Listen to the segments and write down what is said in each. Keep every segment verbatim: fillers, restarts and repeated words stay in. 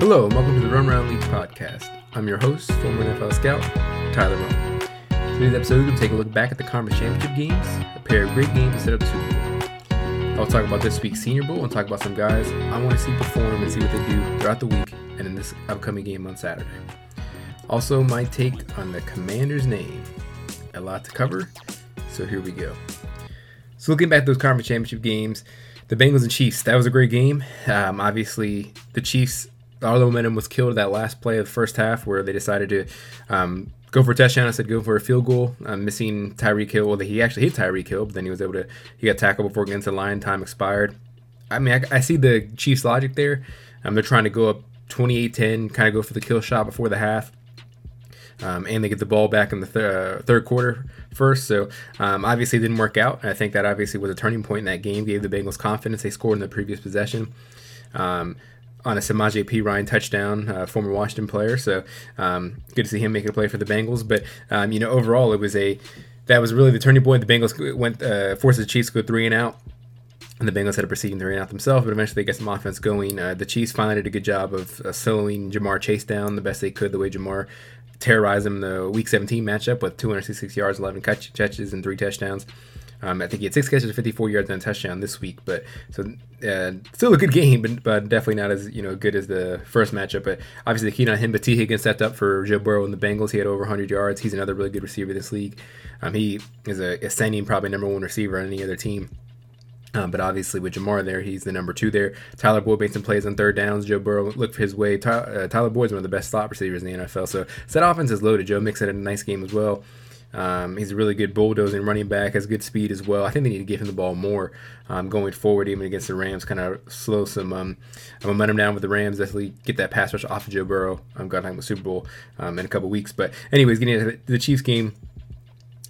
Hello, and welcome to the Runaround League Podcast. I'm your host, former N F L scout, Tyler Munger. In today's episode, we'll take a look back at the conference championship games, a pair of great games to set up the Super Bowl. I'll talk about this week's Senior Bowl and talk about some guys I want to see perform and see what they do throughout the week and in this upcoming game on Saturday. Also, my take on the Commanders' name. A lot to cover, so here we go. So looking back at those conference championship games, the Bengals and Chiefs, that was a great game. Um, obviously, the Chiefs, all the momentum was killed that last play of the first half where they decided to um, go for a touchdown. I said go for a field goal, um, missing Tyreek Hill. Well, he actually hit Tyreek Hill, but then he was able to, he got tackled before getting to the line. Time expired. I mean, I, I see the Chiefs' logic there. Um, they're trying to go up twenty-eight ten, kind of go for the kill shot before the half. Um, and they get the ball back in the th- uh, third quarter first. So um, obviously it didn't work out. I think that obviously was a turning point in that game, gave the Bengals confidence. They scored in the previous possession. Um, on a Samaje Peete Ryan touchdown, uh, former Washington player. So um, good to see him making a play for the Bengals. But, um, you know, overall, it was a that was really the turning point. The Bengals went uh, forced the Chiefs to go three and out, and the Bengals had a proceeding three and out themselves, but eventually they got some offense going. Uh, the Chiefs finally did a good job of uh, slowing Jamar Chase down the best they could, the way Jamar terrorized him in the Week seventeen matchup with two hundred sixty-six yards, eleven catches, and three touchdhdowns. Um, I think he had six catches, fifty-four yards, and a touchdown this week. But so uh, still a good game, but, but definitely not as you know good as the first matchup. But obviously the key on him, but Tee Higgins stepped up for Joe Burrow and the Bengals. He had over one hundred yards. He's another really good receiver in this league. Um, he is a ascending probably number one receiver on any other team. Um, but obviously with Jamar there, he's the number two there. Tyler Boyd made some plays on third downs. Joe Burrow looked for his way. Ty- uh, Tyler Boyd's one of the best slot receivers in the N F L. So, so that offense is loaded. Joe Mixon had a nice game as well. Um, he's a really good bulldozing running back, has good speed as well. I think they need to give him the ball more um, going forward, even against the Rams, kind of slow some um, momentum down with the Rams, definitely get that pass rush off of Joe Burrow. I'm going to have a Super Bowl um, in a couple weeks. But anyways, getting into the Chiefs game,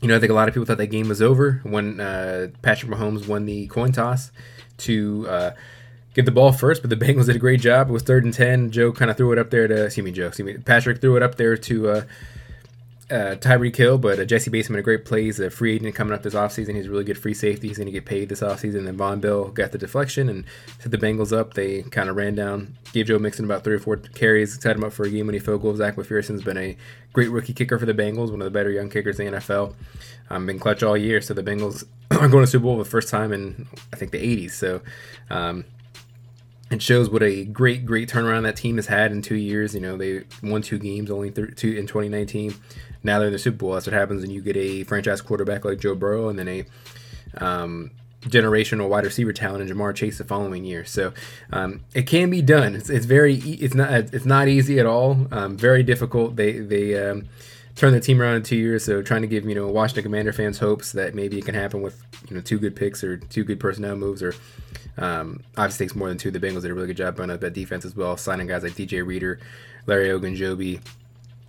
you know, I think a lot of people thought that game was over when uh, Patrick Mahomes won the coin toss to uh, get the ball first, but the Bengals did a great job. It was third and ten. Joe kind of threw it up there to, excuse me, Joe, excuse me, Patrick threw it up there to uh, Uh, Tyreek Hill, but uh, Jesse Baseman, a great play. He's a free agent coming up this offseason. He's a really good free safety. He's going to get paid this offseason. And Von Bell got the deflection and set the Bengals up. They kind of ran down, gave Joe Mixon about three or four carries, tied him up for a game when he field goal. Zach McPherson's been a great rookie kicker for the Bengals, one of the better young kickers in the N F L. Um, been clutch all year, so the Bengals are going to Super Bowl for the first time in, I think, the eighties. So, um, it shows what a great, great turnaround that team has had in two years. You know, they won two games only th- two in twenty nineteen. Now they're in the Super Bowl. That's what happens when you get a franchise quarterback like Joe Burrow and then a um, generational wide receiver talent in Jamar Chase the following year. So um, it can be done. It's, it's very, e- it's not, it's not easy at all. Um, very difficult. They, they um, turned the team around in two years. So trying to give you know Washington Commander fans hopes that maybe it can happen with you know two good picks or two good personnel moves or. Um, obviously takes more than two. The Bengals did a really good job on that defense as well, signing guys like D J Reader, Larry Ogunjobi,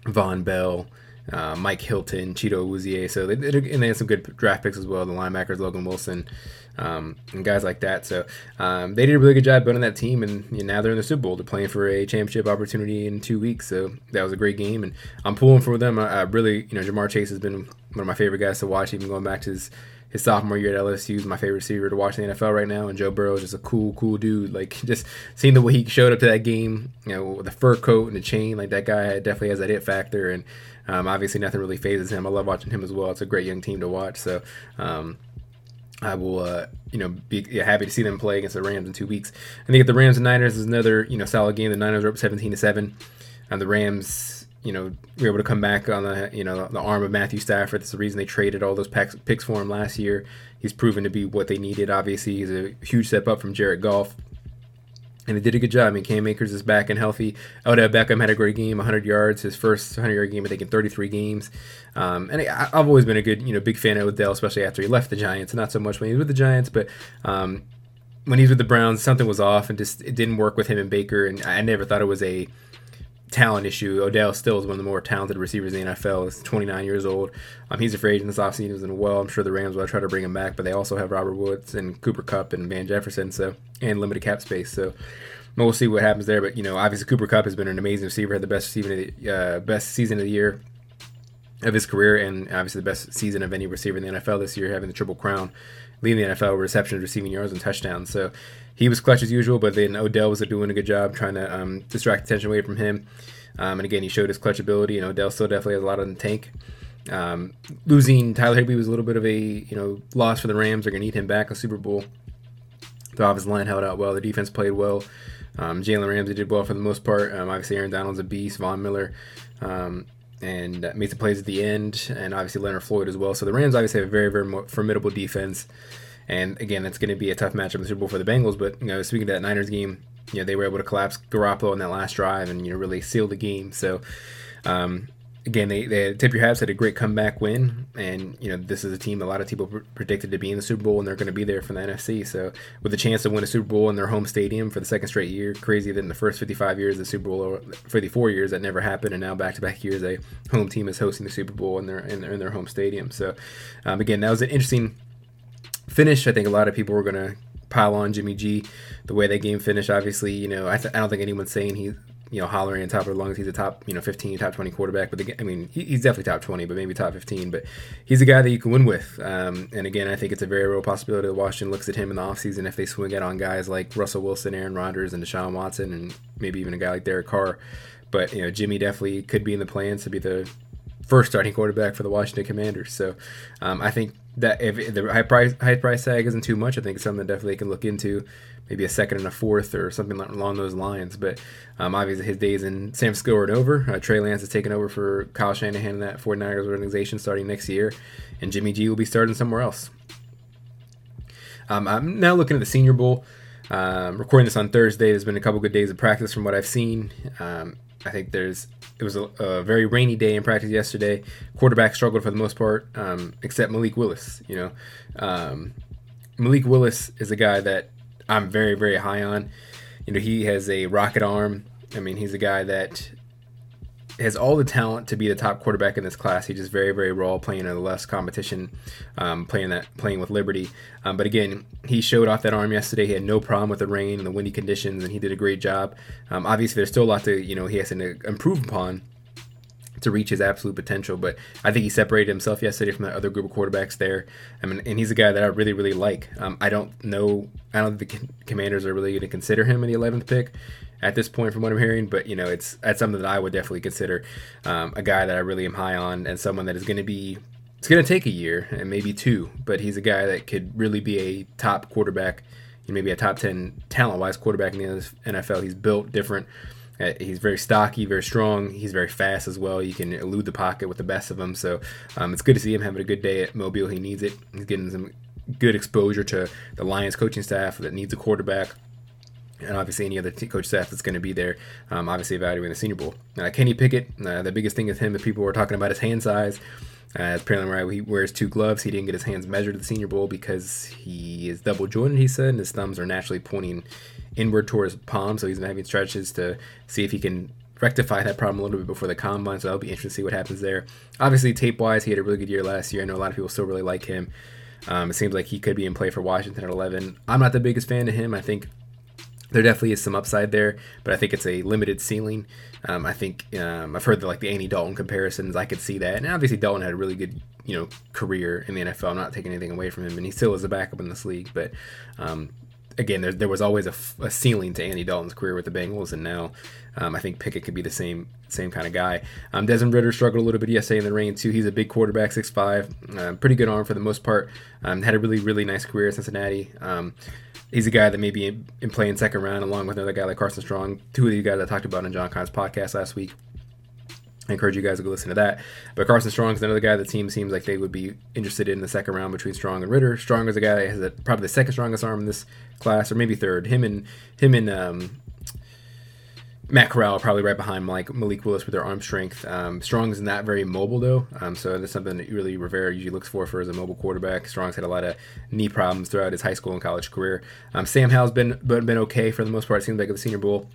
Von Bell, uh, Mike Hilton, Cheeto Awuzie. So they did, and they had some good draft picks as well. The linebackers, Logan Wilson, um, and guys like that. So um, they did a really good job building that team, and you know, now they're in the Super Bowl. They're playing for a championship opportunity in two weeks. So that was a great game, and I'm pulling for them. I, I really, you know, Jamar Chase has been one of my favorite guys to watch, even going back to his. His sophomore year at L S U is my favorite receiver to watch in the N F L right now, and Joe Burrow is just a cool, cool dude. Like, just seeing the way he showed up to that game, you know, with the fur coat and the chain, like that guy definitely has that it factor, and um, obviously nothing really phases him. I love watching him as well. It's a great young team to watch, so um, I will, uh, you know, be happy to see them play against the Rams in two weeks. I think at the Rams and Niners is another, you know, solid game. The Niners are up seventeen to seven, and the Rams. You know, we were able to come back on the, you know, the arm of Matthew Stafford. That's the reason they traded all those packs, picks for him last year. He's proven to be what they needed. Obviously, he's a huge step up from Jared Goff. And they did a good job. I mean, Cam Akers is back and healthy. Odell Beckham had a great game, one hundred yards, his first one hundred-yard game, I think, in thirty-three games. Um, and I, I've always been a good, you know, big fan of Odell, especially after he left the Giants. Not so much when he was with the Giants, but um, when he was with the Browns, something was off, and just it didn't work with him and Baker. And I never thought it was a talent issue. Odell still is one of the more talented receivers in the N F L. He's twenty-nine years old. Um, he's a free agent this offseason as well. I'm sure the Rams will try to bring him back, but they also have Robert Woods and Cooper Kupp and Van Jefferson, so and limited cap space. So we'll see what happens there. But you know, obviously Cooper Kupp has been an amazing receiver, had the best season of the, uh, best season of the year of his career, and obviously the best season of any receiver in the N F L this year, having the Triple Crown, leading the N F L with receptions, receiving yards, and touchdowns. So he was clutch as usual, but then Odell was doing a good job trying to um, distract attention away from him. Um, and again, he showed his clutch ability, and Odell still definitely has a lot in the tank. Um, losing Tyler Higbee was a little bit of a you know loss for the Rams. They're going to need him back in the Super Bowl. The offensive line held out well. The defense played well. Um, Jalen Ramsey did well for the most part. Um, obviously, Aaron Donald's a beast. Von Miller. Um, and uh, made some plays at the end, and obviously Leonard Floyd as well. So the Rams obviously have a very, very mo- formidable defense, and again, that's going to be a tough matchup in the Super Bowl for the Bengals. But you know, speaking of that Niners game, you know, they were able to collapse Garoppolo on that last drive and you know really seal the game. So um, again, they, they tip your hats, had a great comeback win, and you know this is a team a lot of people pr- predicted to be in the Super Bowl, and they're going to be there for the N F C. So with a chance to win a Super Bowl in their home stadium for the second straight year, crazy that in the first fifty-five years the Super Bowl, fifty-four years that never happened, and now back-to-back years a home team is hosting the Super Bowl in their in their, in their home stadium. So um, again, that was an interesting finish. I think a lot of people were going to pile on Jimmy G the way that game finished. Obviously, you know, I, th- I don't think anyone's saying he's, you know, hollering on top of their lungs. He's a top, you know, fifteen, top twenty quarterback. But the, I mean, he's definitely top twenty, but maybe top fifteen. But he's a guy that you can win with. Um, and again, I think it's a very real possibility that Washington looks at him in the offseason if they swing it on guys like Russell Wilson, Aaron Rodgers, and Deshaun Watson, and maybe even a guy like Derek Carr. But, you know, Jimmy definitely could be in the plans to be the first starting quarterback for the Washington Commanders. So um, I think that if the high price high price tag isn't too much, I think it's something that definitely can look into, maybe a second and a fourth or something along those lines. But um, obviously his days in San Francisco are over. Uh, Trey Lance is taking over for Kyle Shanahan in that 49ers organization starting next year, and Jimmy G will be starting somewhere else. Um, I'm now looking at the Senior Bowl. Um, recording this on Thursday. There's been a couple good days of practice from what I've seen. Um, I think there's it was a, a very rainy day in practice yesterday. Quarterback struggled for the most part, um, except Malik Willis. You know, um, Malik Willis is a guy that I'm very, very high on. You know, he has a rocket arm. I mean, he's a guy that has all the talent to be the top quarterback in this class. He's just very, very raw, playing in the less competition, um, playing that, playing with Liberty. Um, but again, he showed off that arm yesterday. He had no problem with the rain and the windy conditions, and he did a great job. Um, obviously, there's still a lot to, you know, he has to improve upon to reach his absolute potential. But I think he separated himself yesterday from that other group of quarterbacks there. I mean, and he's a guy that I really, really like. Um, I don't know. I don't think the Commanders are really going to consider him in the eleventh pick at this point from what I'm hearing, but you know, it's that's something that I would definitely consider, um, a guy that I really am high on, and someone that is going to be, it's going to take a year and maybe two, but he's a guy that could really be a top quarterback, maybe a top ten talent-wise quarterback in the N F L. He's built different. He's very stocky, very strong. He's very fast as well. You can elude the pocket with the best of them. So um, it's good to see him having a good day at Mobile. He needs it. He's getting some good exposure to the Lions coaching staff that needs a quarterback, and obviously any other coach staff that's going to be there, um, obviously evaluating the Senior Bowl. Uh, Kenny Pickett, uh, the biggest thing with him that people were talking about is hand size. Uh, apparently, right, he wears two gloves. He didn't get his hands measured at the Senior Bowl because he is double jointed, he said, and his thumbs are naturally pointing inward towards his palm, so he's been having stretches to see if he can rectify that problem a little bit before the combine, so that'll be interesting to see what happens there. Obviously, tape-wise, he had a really good year last year. I know a lot of people still really like him. Um, it seems like he could be in play for Washington at eleven. I'm not the biggest fan of him. I think there definitely is some upside there, but I think it's a limited ceiling. Um, I think um, I've heard the, like the Andy Dalton comparisons. I could see that, and obviously Dalton had a really good, you know, career in the N F L. I'm not taking anything away from him, and he still is a backup in this league. But um, again, there there was always a, a ceiling to Andy Dalton's career with the Bengals, and now um, I think Pickett could be the same same kind of guy. Um, Desmond Ridder struggled a little bit yesterday in the rain too. He's a big quarterback, six five, uh, pretty good arm for the most part. Um, had a really really nice career at Cincinnati. Um, He's a guy that may be in, in playing second round along with another guy like Carson Strong, two of you guys I talked about on John Conn's podcast last week. I encourage you guys to go listen to that. But Carson Strong is another guy the team seems like they would be interested in the second round between Strong and Ridder. Strong is a guy that has a, probably the second strongest arm in this class, or maybe third. Him and him and um, Matt Corral probably right behind Malik, Malik Willis with their arm strength. Um, Strong's not very mobile, though, um, so that's something that really Rivera usually looks for for as a mobile quarterback. Strong's had a lot of knee problems throughout his high school and college career. Um, Sam Howell's been, been been okay for the most part. It seems like at the Senior Bowl,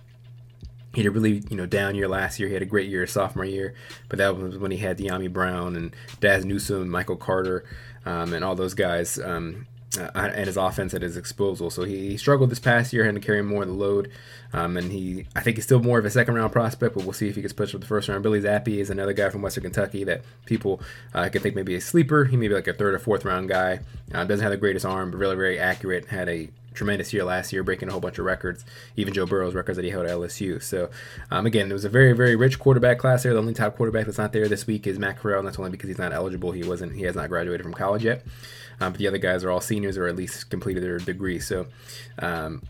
he had a really you know down year last year. He had a great year sophomore year, but that was when he had De'Ami Brown and Daz Newsome, Michael Carter, um, and all those guys um, Uh, and his offense at his disposal. So he struggled this past year, had to carry more of the load, um, and he I think he's still more of a second round prospect, but we'll see if he gets pushed up the first round. Billy Zappi is another guy from Western Kentucky that people uh, could think maybe a sleeper. He may be like a third or fourth round guy. Uh, doesn't have the greatest arm, but really very accurate. Had a tremendous year last year, breaking a whole bunch of records, even Joe Burrow's records that he held at L S U. So um, again, it was a very, very rich quarterback class there. The only top quarterback that's not there this week is Matt Corral, and that's only because he's not eligible. He wasn't. He has not graduated from college yet. Um, but the other guys are all seniors or at least completed their degree. So, um,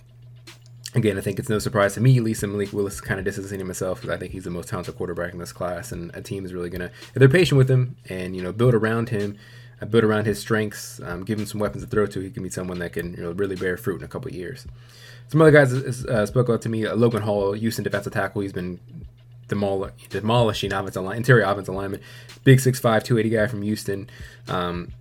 again, I think it's no surprise to me, at least, that Malik Willis kind of distancing himself, because I think he's the most talented quarterback in this class, and a team is really going to, if they're patient with him and, you know, build around him, uh, build around his strengths, um, give him some weapons to throw to, he can be someone that can you know, really bear fruit in a couple of years. Some other guys uh, spoke out to me, uh, Logan Hall, Houston defensive tackle. He's been demol- demolishing offensive line, interior offensive lineman, big six five, two eighty guy from Houston. Um,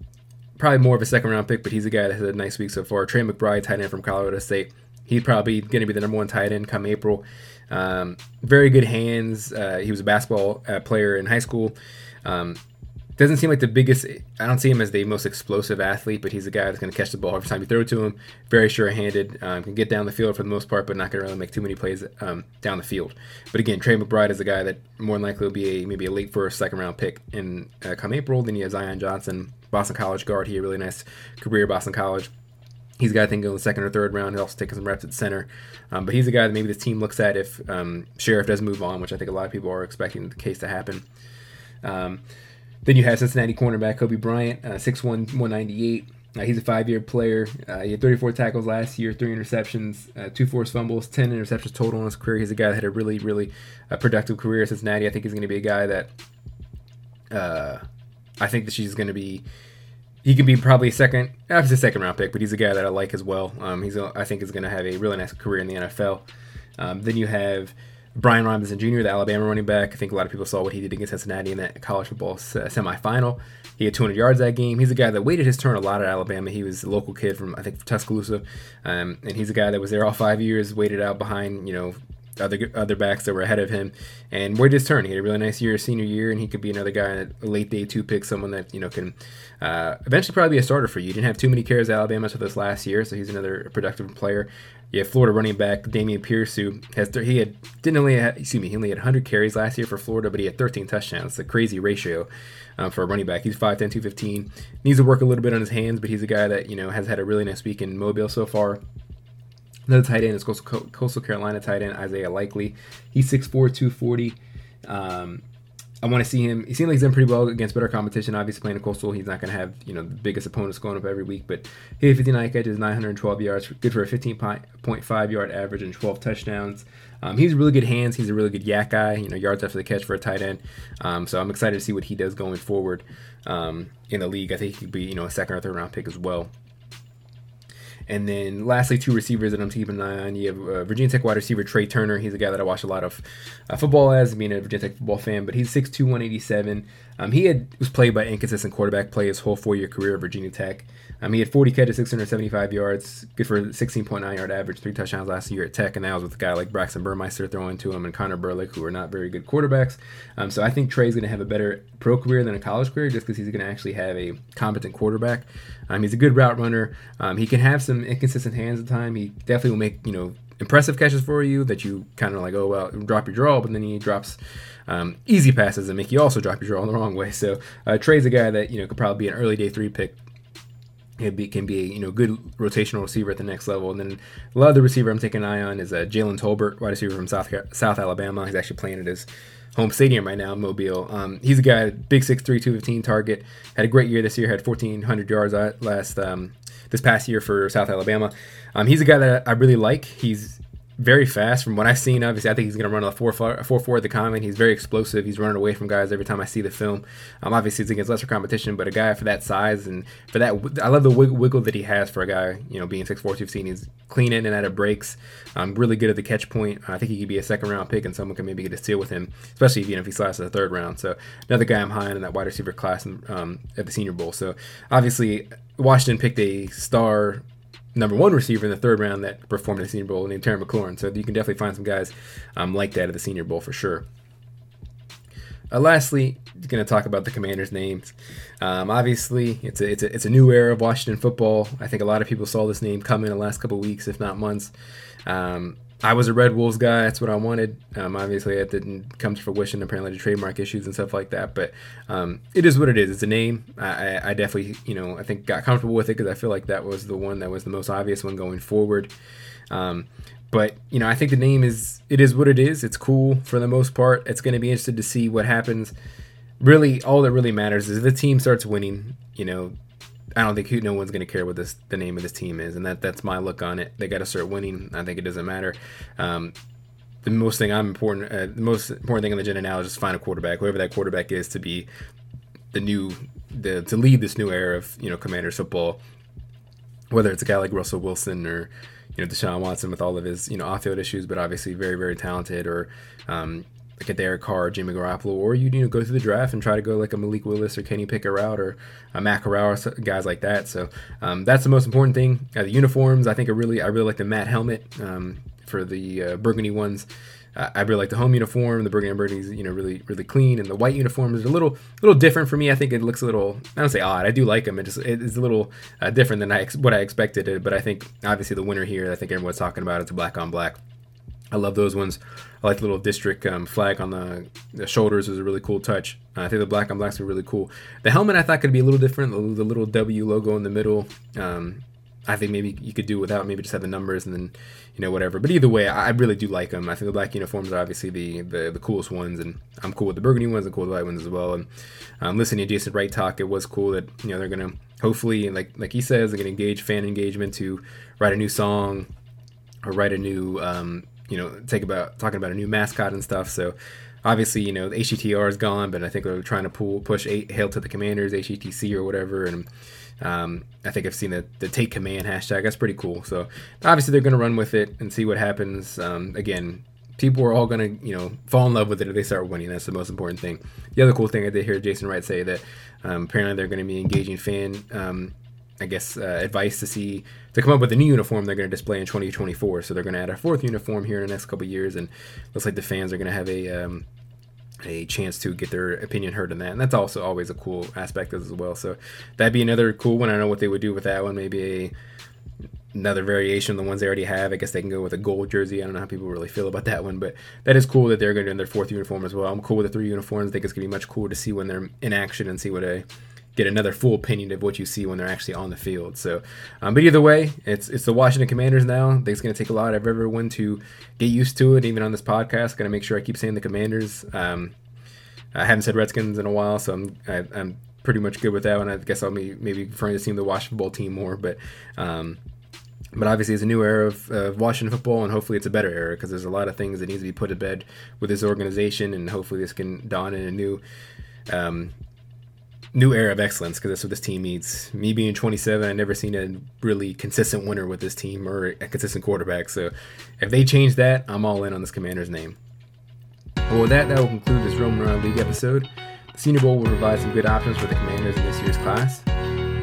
Probably more of a second-round pick, but he's a guy that has a nice week so far. Trey McBride, tight end from Colorado State. He's probably going to be the number one tight end come April. Um, very good hands. Uh, he was a basketball uh, player in high school. Um, doesn't seem like the biggest – I don't see him as the most explosive athlete, but he's a guy that's going to catch the ball every time you throw it to him. Very sure-handed. Um, can get down the field for the most part, but not going to really make too many plays um, down the field. But again, Trey McBride is a guy that more than likely will be a, maybe a late first, second-round pick in uh, come April. Then you have Zion Johnson, Boston College guard. He had a really nice career at Boston College. He's got, I think, in the second or third round. He's also taking some reps at center. Um, but he's a guy that maybe this team looks at if um, Sheriff does move on, which I think a lot of people are expecting the case to happen. Um, then you have Cincinnati cornerback Kobe Bryant, uh, six one, one ninety-eight. Uh, he's a five-year player. Uh, he had thirty-four tackles last year, three interceptions, uh, two forced fumbles, ten interceptions total in his career. He's a guy that had a really, really uh, productive career at Cincinnati. I think he's going to be a guy that... Uh, I think that she's going to be, he could be probably a second, obviously a second round pick, but he's a guy that I like as well. Um, he's, I think is going to have a really nice career in the N F L. Um, then you have Brian Robinson Junior, the Alabama running back. I think a lot of people saw what he did against Cincinnati in that college football uh, semifinal. He had two hundred yards that game. He's a guy that waited his turn a lot at Alabama. He was a local kid from, I think, Tuscaloosa. Um, and he's a guy that was there all five years, waited out behind, you know, other other backs that were ahead of him, and where did his turn? He had a really nice year, senior year, and he could be another guy, a late day two pick, someone that you know can uh, eventually probably be a starter for you. You didn't have too many carries at Alabama until this last year, so he's another productive player. You have Florida running back Damian Pierce, who has th- he had didn't only have, excuse me he only had one hundred carries last year for Florida, but he had thirteen touchdowns. It's a crazy ratio um, for a running back. He's five ten, two fifteen. Needs to work a little bit on his hands, but he's a guy that you know has had a really nice week in Mobile so far. Another tight end is Coastal, Coastal Carolina tight end Isaiah Likely. He's six four, two forty. Um, I want to see him. He seems like he's done pretty well against better competition. Obviously, playing at Coastal, he's not going to have you know the biggest opponents going up every week. But he had fifty-nine catches, nine twelve yards, good for a fifteen point five yard average and twelve touchdowns. Um, he's really good hands. He's a really good yak guy. You know, yards after the catch for a tight end. Um, so I'm excited to see what he does going forward um, in the league. I think he could be you know a second or third round pick as well. And then lastly, two receivers that I'm keeping an eye on. You have uh, Virginia Tech wide receiver Trey Turner. He's a guy that I watch a lot of uh, football as, being a Virginia Tech football fan, but he's six two, one eighty-seven. Um, he had was played by inconsistent quarterback play his whole four-year career at Virginia Tech. Um, he had forty catches, six seventy-five yards, good for sixteen point nine yard average, three touchdowns last year at Tech, and that was with a guy like Braxton Burmeister throwing to him and Connor Burlick, who are not very good quarterbacks. Um, so I think Trey's going to have a better pro career than a college career just because he's going to actually have a competent quarterback. Um, he's a good route runner. Um, he can have some inconsistent hands at the time. He definitely will make, you know, impressive catches for you that you kind of like, oh, well, drop your draw, but then he drops um, easy passes and make you also drop your draw in the wrong way. So uh, Trey's a guy that, you know, could probably be an early day three pick. It be, can be a you know, good rotational receiver at the next level. And then a lot of the receiver I'm taking an eye on is uh, Jalen Tolbert, wide receiver from South South Alabama. He's actually playing at his home stadium right now, Mobile. Um, he's a guy, big six three, two fifteen target. Had a great year this year, had fourteen hundred yards last um, this past year for South Alabama. Um, he's a guy that I really like. He's very fast from what I've seen. Obviously, I think he's going to run a four four at the combine. He's very explosive. He's running away from guys every time I see the film. Um, obviously, it's against lesser competition, but a guy for that size and for that, I love the wiggle that he has for a guy, you know, being six four, two fifteen. He's clean in and out of breaks. Um, really good at the catch point. I think he could be a second-round pick, and someone can maybe get a steal with him, especially if, you know, if he slides to the third round. So another guy I'm high on in that wide receiver class um, at the Senior Bowl. So obviously, Washington picked a star number one receiver in the third round that performed at the Senior Bowl named Terry McLaurin. So you can definitely find some guys um, like that at the Senior Bowl for sure. Uh, lastly, going to talk about the Commanders' names. Um, obviously, it's a, it's a, it's a new era of Washington football. I think a lot of people saw this name come in the last couple weeks, if not months. Um, I was a Red Wolves guy. That's what I wanted. Um, obviously, it didn't come to fruition, apparently, to trademark issues and stuff like that. But um, it is what it is. It's a name. I, I, I definitely, you know, I think got comfortable with it because I feel like that was the one that was the most obvious one going forward. Um, but, you know, I think the name is, it is what it is. It's cool for the most part. It's going to be interesting to see what happens. Really, all that really matters is if the team starts winning, you know, I don't think no one's going to care what this, the name of this team is, and that, that's my look on it. They got to start winning. I think it doesn't matter. Um, the most thing I'm important, uh, the most important thing on the agenda now is just find a quarterback, whoever that quarterback is, to be the new, the to lead this new era of, you know, Commanders football. Whether it's a guy like Russell Wilson or, you know, Deshaun Watson with all of his, you know, off-field issues, but obviously very, very talented, or um, like a Derek Carr, Jimmy Garoppolo, or you, you know, go through the draft and try to go like a Malik Willis or Kenny Pickett out or a Matt Corral or guys like that. So um, that's the most important thing. Uh, the uniforms, I think, are really, I really like the matte helmet um, for the uh, burgundy ones. Uh, I really like the home uniform. The burgundy and burgundy is, you know, really, really clean. And the white uniform is a little, little different for me. I think it looks a little, I don't say odd. I do like them. It just, it is a little uh, different than I ex- what I expected it. But I think obviously the winner here, I think everyone's talking about, it's a black on black. I love those ones. I like the little district um, flag on the, the shoulders. Is a really cool touch. Uh, I think the black on blacks are really cool. The helmet I thought could be a little different. The, the little W logo in the middle. Um, I think maybe you could do without. Maybe just have the numbers and then, you know, whatever. But either way, I, I really do like them. I think the black uniforms are obviously the, the, the coolest ones, and I'm cool with the burgundy ones and cool with the white ones as well. And um, listening to Jason Wright talk, it was cool that, you know, they're gonna hopefully, like like he says, they're gonna engage fan engagement to write a new song or write a new. Um, you know, take about talking about a new mascot and stuff. So obviously, you know, the H E T R is gone, but I think they're trying to pull, push eight, Hail to the Commanders, H E T C or whatever. And um, I think I've seen the, the Take Command hashtag. That's pretty cool. So obviously they're going to run with it and see what happens. Um, again, people are all going to, you know, fall in love with it if they start winning. That's the most important thing. The other cool thing I did hear Jason Wright say that um, apparently they're going to be engaging fan um I guess, uh, advice to see, to come up with a new uniform they're going to display in twenty twenty-four. So they're going to add a fourth uniform here in the next couple of years, and looks like the fans are going to have a um, a chance to get their opinion heard on that. And that's also always a cool aspect as well. So that'd be another cool one. I don't know what they would do with that one. Maybe a, another variation of the ones they already have. I guess they can go with a gold jersey. I don't know how people really feel about that one, but that is cool that they're going to do their fourth uniform as well. I'm cool with the three uniforms. I think it's going to be much cooler to see when they're in action and see what a... get another full opinion of what you see when they're actually on the field. So, um, but either way, it's it's the Washington Commanders now. I think it's going to take a lot of everyone to get used to it, even on this podcast. Going to make sure I keep saying the Commanders. Um, I haven't said Redskins in a while, so I'm I, I'm pretty much good with that one. I guess I'll be maybe referring to the team, the Washington Football Team more, but um, but obviously it's a new era of uh, Washington football, and hopefully it's a better era because there's a lot of things that needs to be put to bed with this organization, and hopefully this can dawn in a new. Um, New era of excellence, because that's what this team needs. Me being twenty-seven, I've never seen a really consistent winner with this team or a consistent quarterback. So if they change that, I'm all in on this Commander's name. Well, with that, that will conclude this Runaround League episode. The Senior Bowl will provide some good options for the Commanders in this year's class.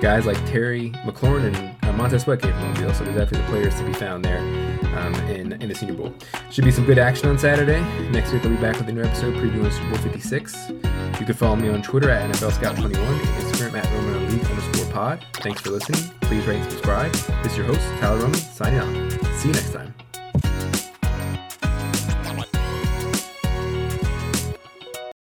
Guys like Terry McLaurin and uh, Montez Sweat came from the deal, so there's definitely the players to be found there um, in, in the Senior Bowl. Should be some good action on Saturday. Next week, I'll be back with a new episode previewing Super Bowl fifty-six. You can follow me on Twitter at N F L Scout twenty-one and Instagram at Runaround underscore pod. Thanks for listening. Please rate and subscribe. This is your host, Tyler Roman, signing off. See you next time.